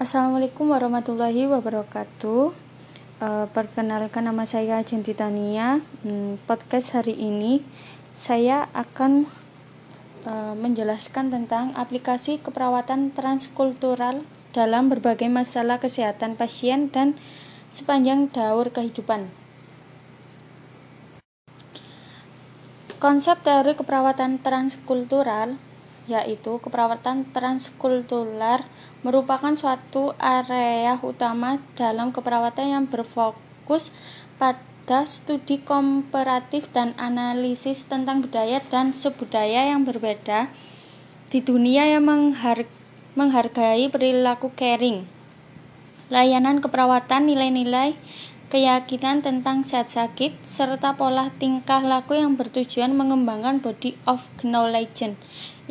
Assalamualaikum warahmatullahi wabarakatuh. Perkenalkan, nama saya Cintitania. Podcast hari ini saya akan menjelaskan tentang aplikasi keperawatan transkultural dalam berbagai masalah kesehatan pasien dan sepanjang daur kehidupan. Konsep teori keperawatan transkultural, yaitu keperawatan transkultural, merupakan suatu area utama dalam keperawatan yang berfokus pada studi komparatif dan analisis tentang budaya dan sebudaya yang berbeda di dunia yang menghargai perilaku caring, layanan keperawatan, nilai-nilai keyakinan tentang sehat sakit, serta pola tingkah laku yang bertujuan mengembangkan body of knowledge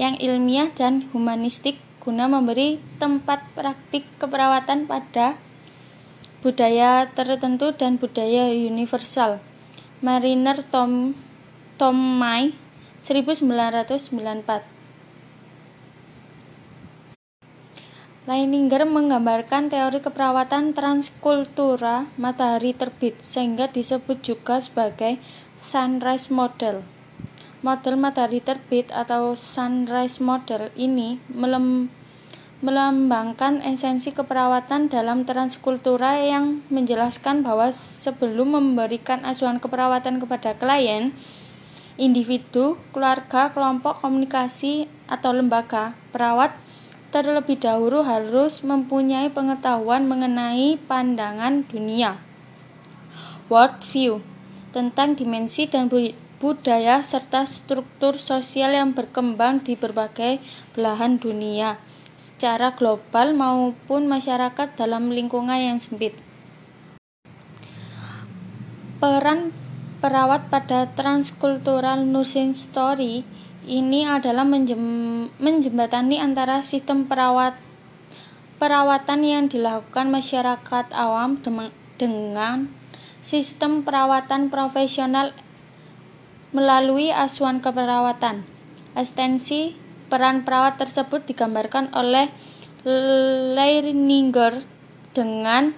yang ilmiah dan humanistik guna memberi tempat praktik keperawatan pada budaya tertentu dan budaya universal. Mariner Tomei 1994. Leininger menggambarkan teori keperawatan transkultura matahari terbit, sehingga disebut juga sebagai Sunrise Model. Model matahari terbit atau Sunrise Model ini melambangkan esensi keperawatan dalam transkultura yang menjelaskan bahwa sebelum memberikan asuhan keperawatan kepada klien, individu, keluarga, kelompok, komunikasi, atau lembaga, perawat terlebih dahulu harus mempunyai pengetahuan mengenai pandangan dunia, world view, tentang dimensi dan budaya serta struktur sosial yang berkembang di berbagai belahan dunia secara global maupun masyarakat dalam lingkungan yang sempit. Peran perawat pada transkultural nursing story ini adalah menjembatani antara sistem perawatan yang dilakukan masyarakat awam dengan sistem perawatan profesional melalui asuhan keperawatan. Esensi peran perawat tersebut digambarkan oleh Leininger dengan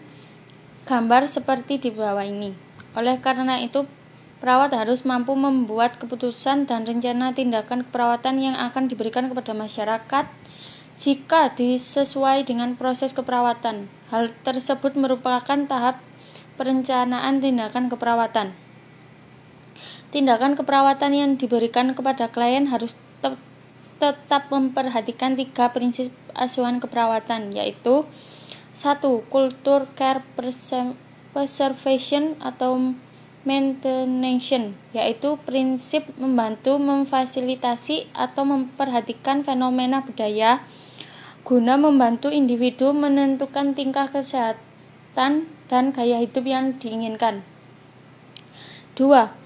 gambar seperti di bawah ini. Oleh karena itu, perawat harus mampu membuat keputusan dan rencana tindakan keperawatan yang akan diberikan kepada masyarakat jika disesuai dengan proses keperawatan. Hal tersebut merupakan tahap perencanaan tindakan keperawatan. Tindakan keperawatan yang diberikan kepada klien harus tetap memperhatikan 3 prinsip asuhan keperawatan, yaitu 1. Culture Care Preservation atau maintenance, yaitu prinsip membantu memfasilitasi atau memperhatikan fenomena budaya guna membantu individu menentukan tingkah kesehatan dan gaya hidup yang diinginkan. 2.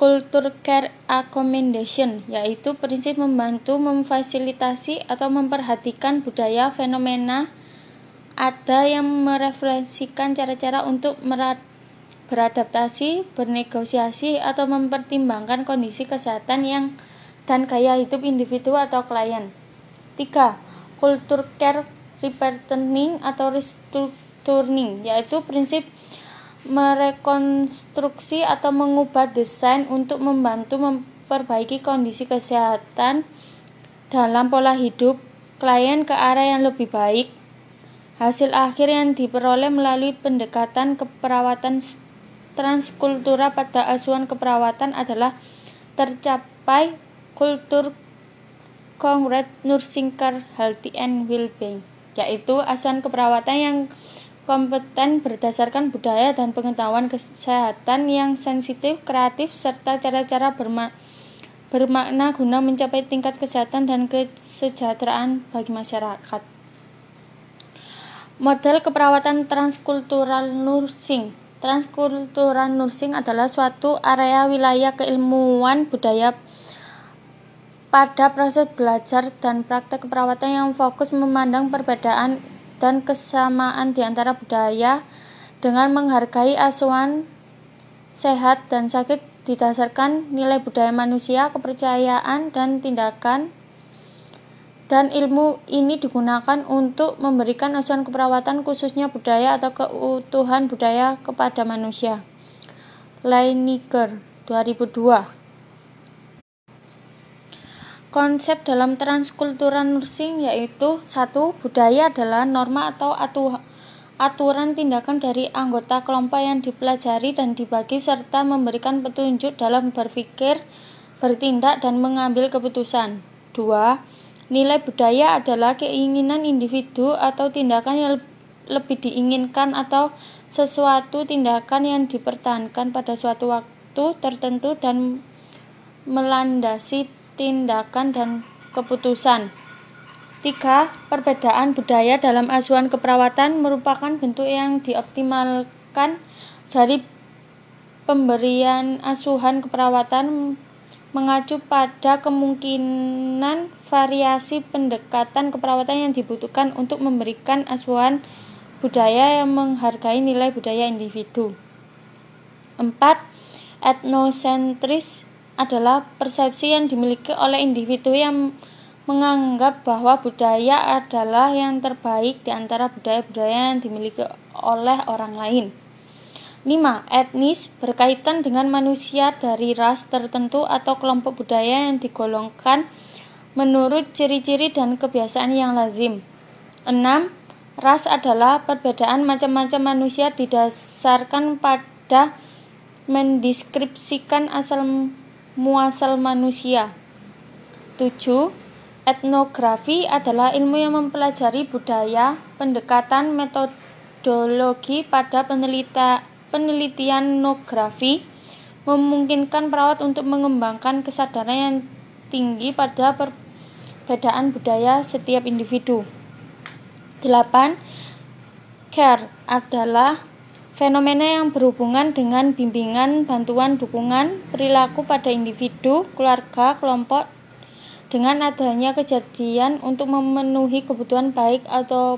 Culture Care Accommodation, yaitu prinsip membantu memfasilitasi atau memperhatikan budaya fenomena ada yang merefleksikan cara-cara untuk beradaptasi, bernegosiasi, atau mempertimbangkan kondisi kesehatan dan gaya hidup individu atau klien. 3. Culture Care Reparenting atau Restructuring, yaitu prinsip merekonstruksi atau mengubah desain untuk membantu memperbaiki kondisi kesehatan dalam pola hidup klien ke arah yang lebih baik. Hasil akhir yang diperoleh melalui pendekatan keperawatan transkultura pada asuhan keperawatan adalah tercapai kultur congruent nursing care healthy and well-being, yaitu asuhan keperawatan yang kompeten berdasarkan budaya dan pengetahuan kesehatan yang sensitif, kreatif, serta cara-cara bermakna guna mencapai tingkat kesehatan dan kesejahteraan bagi masyarakat. Model keperawatan transkultural nursing. Transkultural nursing adalah suatu area wilayah keilmuan budaya pada proses belajar dan praktek keperawatan yang fokus memandang perbedaan dan kesamaan di antara budaya dengan menghargai asuhan sehat dan sakit didasarkan nilai budaya manusia, kepercayaan, dan tindakan Dan ilmu ini digunakan untuk memberikan asuhan keperawatan khususnya budaya atau keutuhan budaya kepada manusia. Leininger, 2002. Konsep dalam transkultural nursing yaitu 1. Budaya adalah norma atau aturan tindakan dari anggota kelompok yang dipelajari dan dibagi serta memberikan petunjuk dalam berpikir, bertindak, dan mengambil keputusan. 2. Nilai budaya adalah keinginan individu atau tindakan yang lebih diinginkan atau sesuatu tindakan yang dipertahankan pada suatu waktu tertentu dan melandasi tindakan dan keputusan. 3. Perbedaan budaya dalam asuhan keperawatan merupakan bentuk yang dioptimalkan dari pemberian asuhan keperawatan mengacu pada kemungkinan variasi pendekatan keperawatan yang dibutuhkan untuk memberikan asuhan budaya yang menghargai nilai budaya individu. 4. Etnosentris adalah persepsi yang dimiliki oleh individu yang menganggap bahwa budaya adalah yang terbaik di antara budaya-budaya yang dimiliki oleh orang lain. 5. Etnis berkaitan dengan manusia dari ras tertentu atau kelompok budaya yang digolongkan menurut ciri-ciri dan kebiasaan yang lazim. 6. Ras adalah perbedaan macam-macam manusia didasarkan pada mendeskripsikan asal muasal manusia. 7. Etnografi adalah ilmu yang mempelajari budaya, pendekatan, metodologi pada penelitian etnografi memungkinkan perawat untuk mengembangkan kesadaran yang tinggi pada perbedaan budaya setiap individu. 8. Care adalah fenomena yang berhubungan dengan bimbingan, bantuan, dukungan, perilaku pada individu, keluarga, kelompok dengan adanya kejadian untuk memenuhi kebutuhan baik atau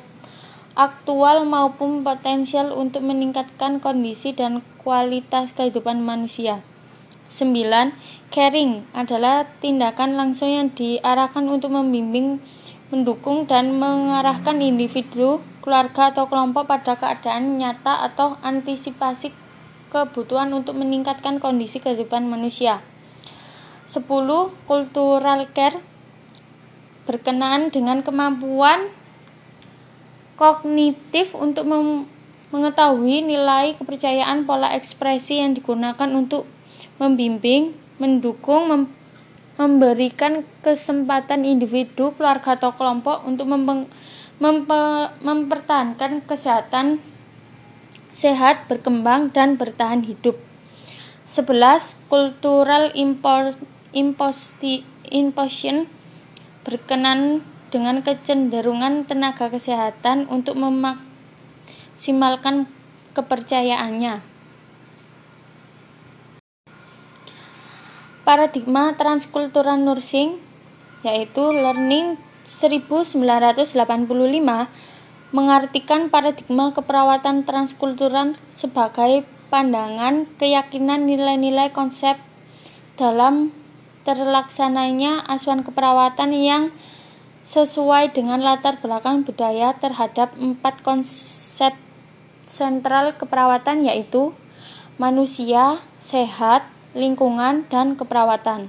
aktual maupun potensial untuk meningkatkan kondisi dan kualitas kehidupan manusia. 9. Caring adalah tindakan langsung yang diarahkan untuk membimbing, mendukung, dan mengarahkan individu, keluarga, atau kelompok pada keadaan nyata atau antisipasi kebutuhan untuk meningkatkan kondisi kehidupan manusia. 10. Cultural care berkenaan dengan kemampuan kognitif untuk mengetahui nilai, kepercayaan, pola ekspresi yang digunakan untuk membimbing, mendukung, memberikan kesempatan individu, keluarga, atau kelompok untuk mempertahankan kesehatan, sehat, berkembang, dan bertahan hidup. 11. Cultural imposition berkenaan dengan kecenderungan tenaga kesehatan untuk memaksimalkan kepercayaannya. Paradigma transkultural nursing yaitu Learning 1985 mengartikan paradigma keperawatan transkultural sebagai pandangan, keyakinan, nilai-nilai, konsep dalam terlaksananya asuhan keperawatan yang sesuai dengan latar belakang budaya terhadap 4 konsep sentral keperawatan yaitu manusia, sehat, lingkungan, dan keperawatan. 1.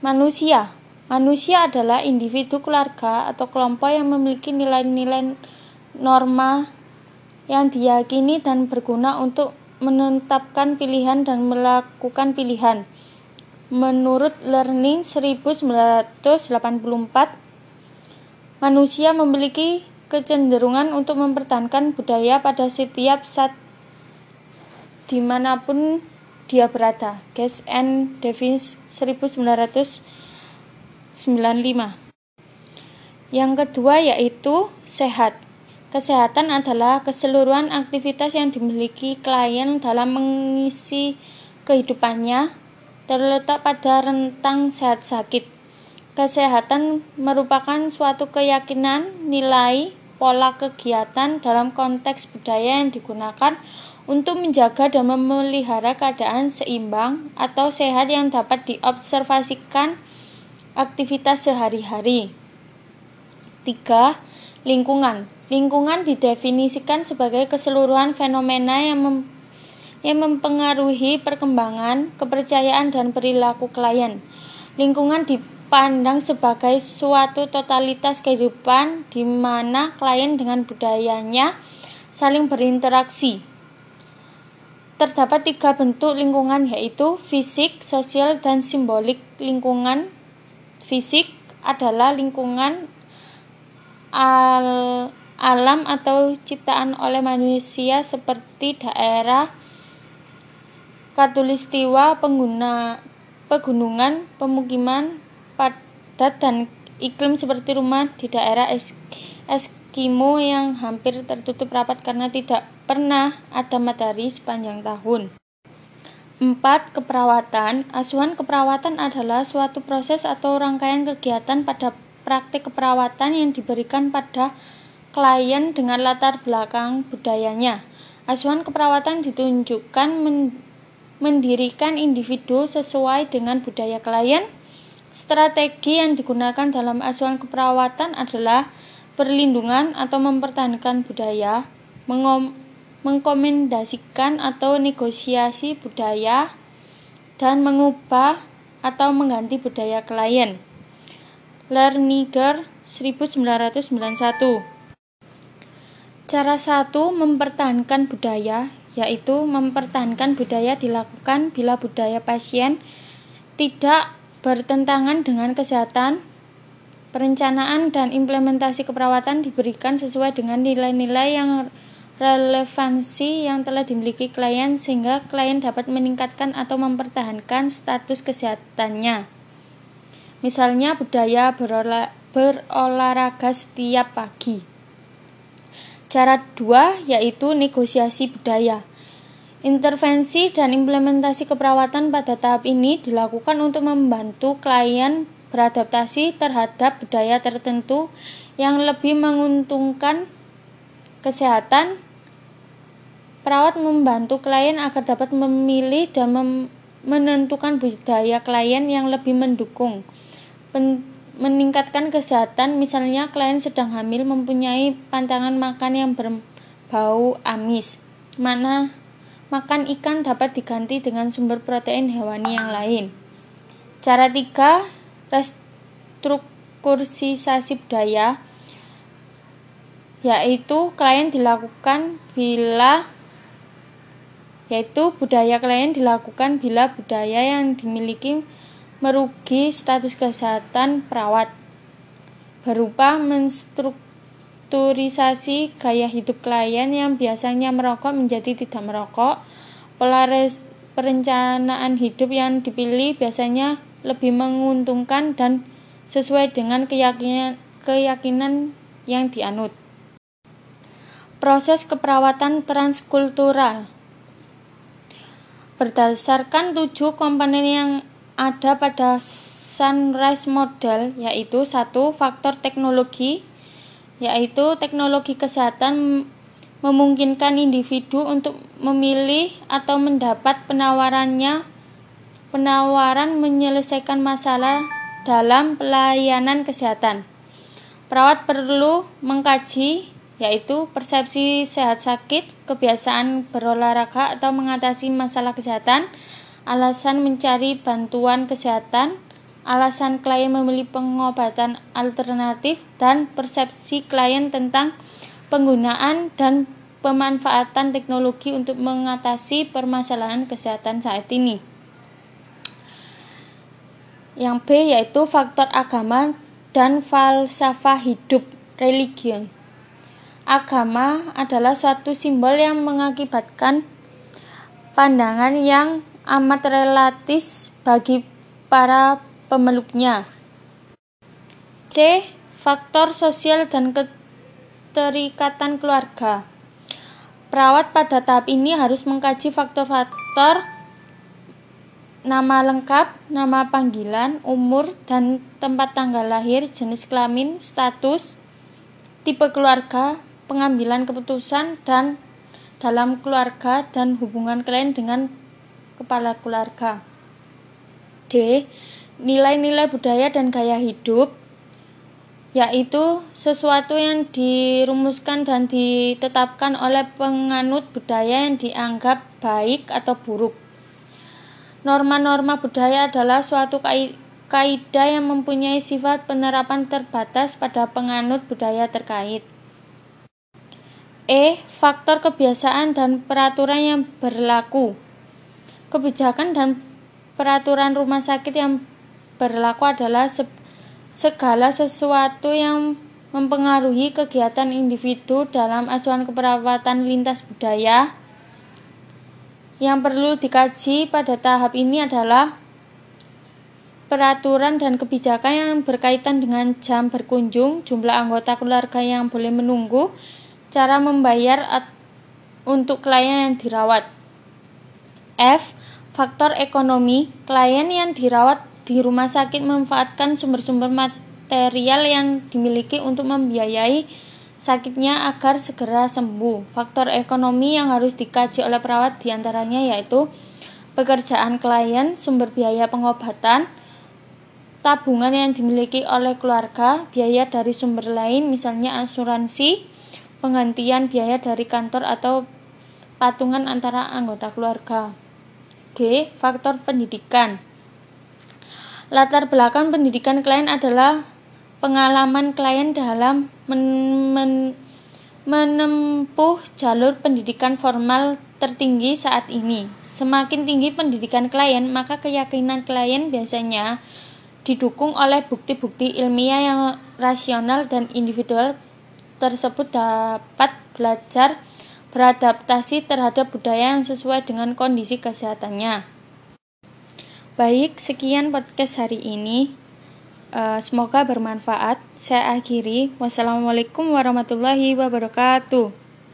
Manusia. Manusia adalah individu, keluarga, atau kelompok yang memiliki nilai-nilai norma yang diyakini dan berguna untuk menetapkan pilihan dan melakukan pilihan. Menurut Learning 1984, manusia memiliki kecenderungan untuk mempertahankan budaya pada setiap saat dimanapun dia berada. G.S. Devins 1995. Yang kedua yaitu sehat. Kesehatan adalah keseluruhan aktivitas yang dimiliki klien dalam mengisi kehidupannya, terletak pada rentang sehat sakit. Kesehatan merupakan suatu keyakinan, nilai, pola kegiatan dalam konteks budaya yang digunakan untuk menjaga dan memelihara keadaan seimbang atau sehat yang dapat diobservasikan aktivitas sehari-hari. 3. Lingkungan. Lingkungan didefinisikan sebagai keseluruhan fenomena yang mempengaruhi perkembangan, kepercayaan, dan perilaku klien. Lingkungan dipandang sebagai suatu totalitas kehidupan di mana klien dengan budayanya saling berinteraksi. Terdapat 3 bentuk lingkungan, yaitu fisik, sosial, dan simbolik. Lingkungan fisik adalah lingkungan alam atau ciptaan oleh manusia seperti daerah katulistiwa, pegunungan, pemukiman padat, dan iklim seperti rumah di daerah Eskimo yang hampir tertutup rapat karena tidak pernah ada matahari sepanjang tahun. 4. Keperawatan. Asuhan keperawatan adalah suatu proses atau rangkaian kegiatan pada praktik keperawatan yang diberikan pada klien dengan latar belakang budayanya. Asuhan keperawatan ditunjukkan mendirikan individu sesuai dengan budaya klien. Strategi yang digunakan dalam asuhan keperawatan adalah perlindungan atau mempertahankan budaya, mengkomendasikan atau negosiasi budaya, dan mengubah atau mengganti budaya klien. Leininger 1991. Cara 1, mempertahankan budaya, yaitu mempertahankan budaya dilakukan bila budaya pasien tidak bertentangan dengan kesehatan. Perencanaan dan implementasi keperawatan diberikan sesuai dengan nilai-nilai yang relevansi yang telah dimiliki klien sehingga klien dapat meningkatkan atau mempertahankan status kesehatannya. Misalnya budaya berolahraga setiap pagi. Cara 2, yaitu negosiasi budaya. Intervensi dan implementasi keperawatan pada tahap ini dilakukan untuk membantu klien beradaptasi terhadap budaya tertentu yang lebih menguntungkan kesehatan. Perawat membantu klien agar dapat memilih dan menentukan budaya klien yang lebih mendukung meningkatkan kesehatan. Misalnya klien sedang hamil mempunyai pantangan makan yang berbau amis, mana makan ikan dapat diganti dengan sumber protein hewani yang lain. Cara 3, restrukturisasi budaya, yaitu budaya klien dilakukan bila budaya yang dimiliki merugi status kesehatan perawat, berupa menstrukturisasi gaya hidup klien yang biasanya merokok menjadi tidak merokok. Pola perencanaan hidup yang dipilih biasanya lebih menguntungkan dan sesuai dengan keyakinan yang dianut. Proses keperawatan transkultural berdasarkan 7 komponen yang ada pada Sunrise Model, yaitu 1. Faktor teknologi, yaitu teknologi kesehatan memungkinkan individu untuk memilih atau mendapat penawaran menyelesaikan masalah dalam pelayanan kesehatan. Perawat perlu mengkaji, yaitu persepsi sehat sakit, kebiasaan berolahraga atau mengatasi masalah kesehatan, alasan mencari bantuan kesehatan, alasan klien memilih pengobatan alternatif, dan persepsi klien tentang penggunaan dan pemanfaatan teknologi untuk mengatasi permasalahan kesehatan saat ini. Yang B, yaitu faktor agama dan falsafah hidup, religion. Agama adalah suatu simbol yang mengakibatkan pandangan yang amat relatif bagi para pemeluknya. C. Faktor sosial dan keterikatan keluarga. Perawat pada tahap ini harus mengkaji faktor-faktor nama lengkap, nama panggilan, umur, dan tempat tanggal lahir, jenis kelamin, status, tipe keluarga, pengambilan keputusan dan dalam keluarga, dan hubungan klien dengan kepala keluarga. D. nilai-nilai budaya dan gaya hidup, yaitu sesuatu yang dirumuskan dan ditetapkan oleh penganut budaya yang dianggap baik atau buruk. Norma-norma budaya adalah suatu kaidah yang mempunyai sifat penerapan terbatas pada penganut budaya terkait. Faktor kebiasaan dan peraturan yang berlaku. Kebijakan dan peraturan rumah sakit yang berlaku adalah segala sesuatu yang mempengaruhi kegiatan individu dalam asuhan keperawatan lintas budaya. Yang perlu dikaji pada tahap ini adalah peraturan dan kebijakan yang berkaitan dengan jam berkunjung, jumlah anggota keluarga yang boleh menunggu, cara membayar untuk klien yang dirawat. Faktor ekonomi. Klien yang dirawat di rumah sakit memanfaatkan sumber-sumber material yang dimiliki untuk membiayai sakitnya agar segera sembuh. Faktor ekonomi yang harus dikaji oleh perawat diantaranya yaitu pekerjaan klien, sumber biaya pengobatan, tabungan yang dimiliki oleh keluarga, biaya dari sumber lain misalnya asuransi, penggantian biaya dari kantor atau patungan antara anggota keluarga. Faktor pendidikan. Latar belakang pendidikan klien adalah pengalaman klien dalam menempuh jalur pendidikan formal tertinggi saat ini. Semakin tinggi pendidikan klien, maka keyakinan klien biasanya didukung oleh bukti-bukti ilmiah yang rasional dan individual tersebut dapat belajar beradaptasi terhadap budaya yang sesuai dengan kondisi kesehatannya. Baik, sekian podcast hari ini. Semoga bermanfaat. Saya akhiri. Wassalamualaikum warahmatullahi wabarakatuh.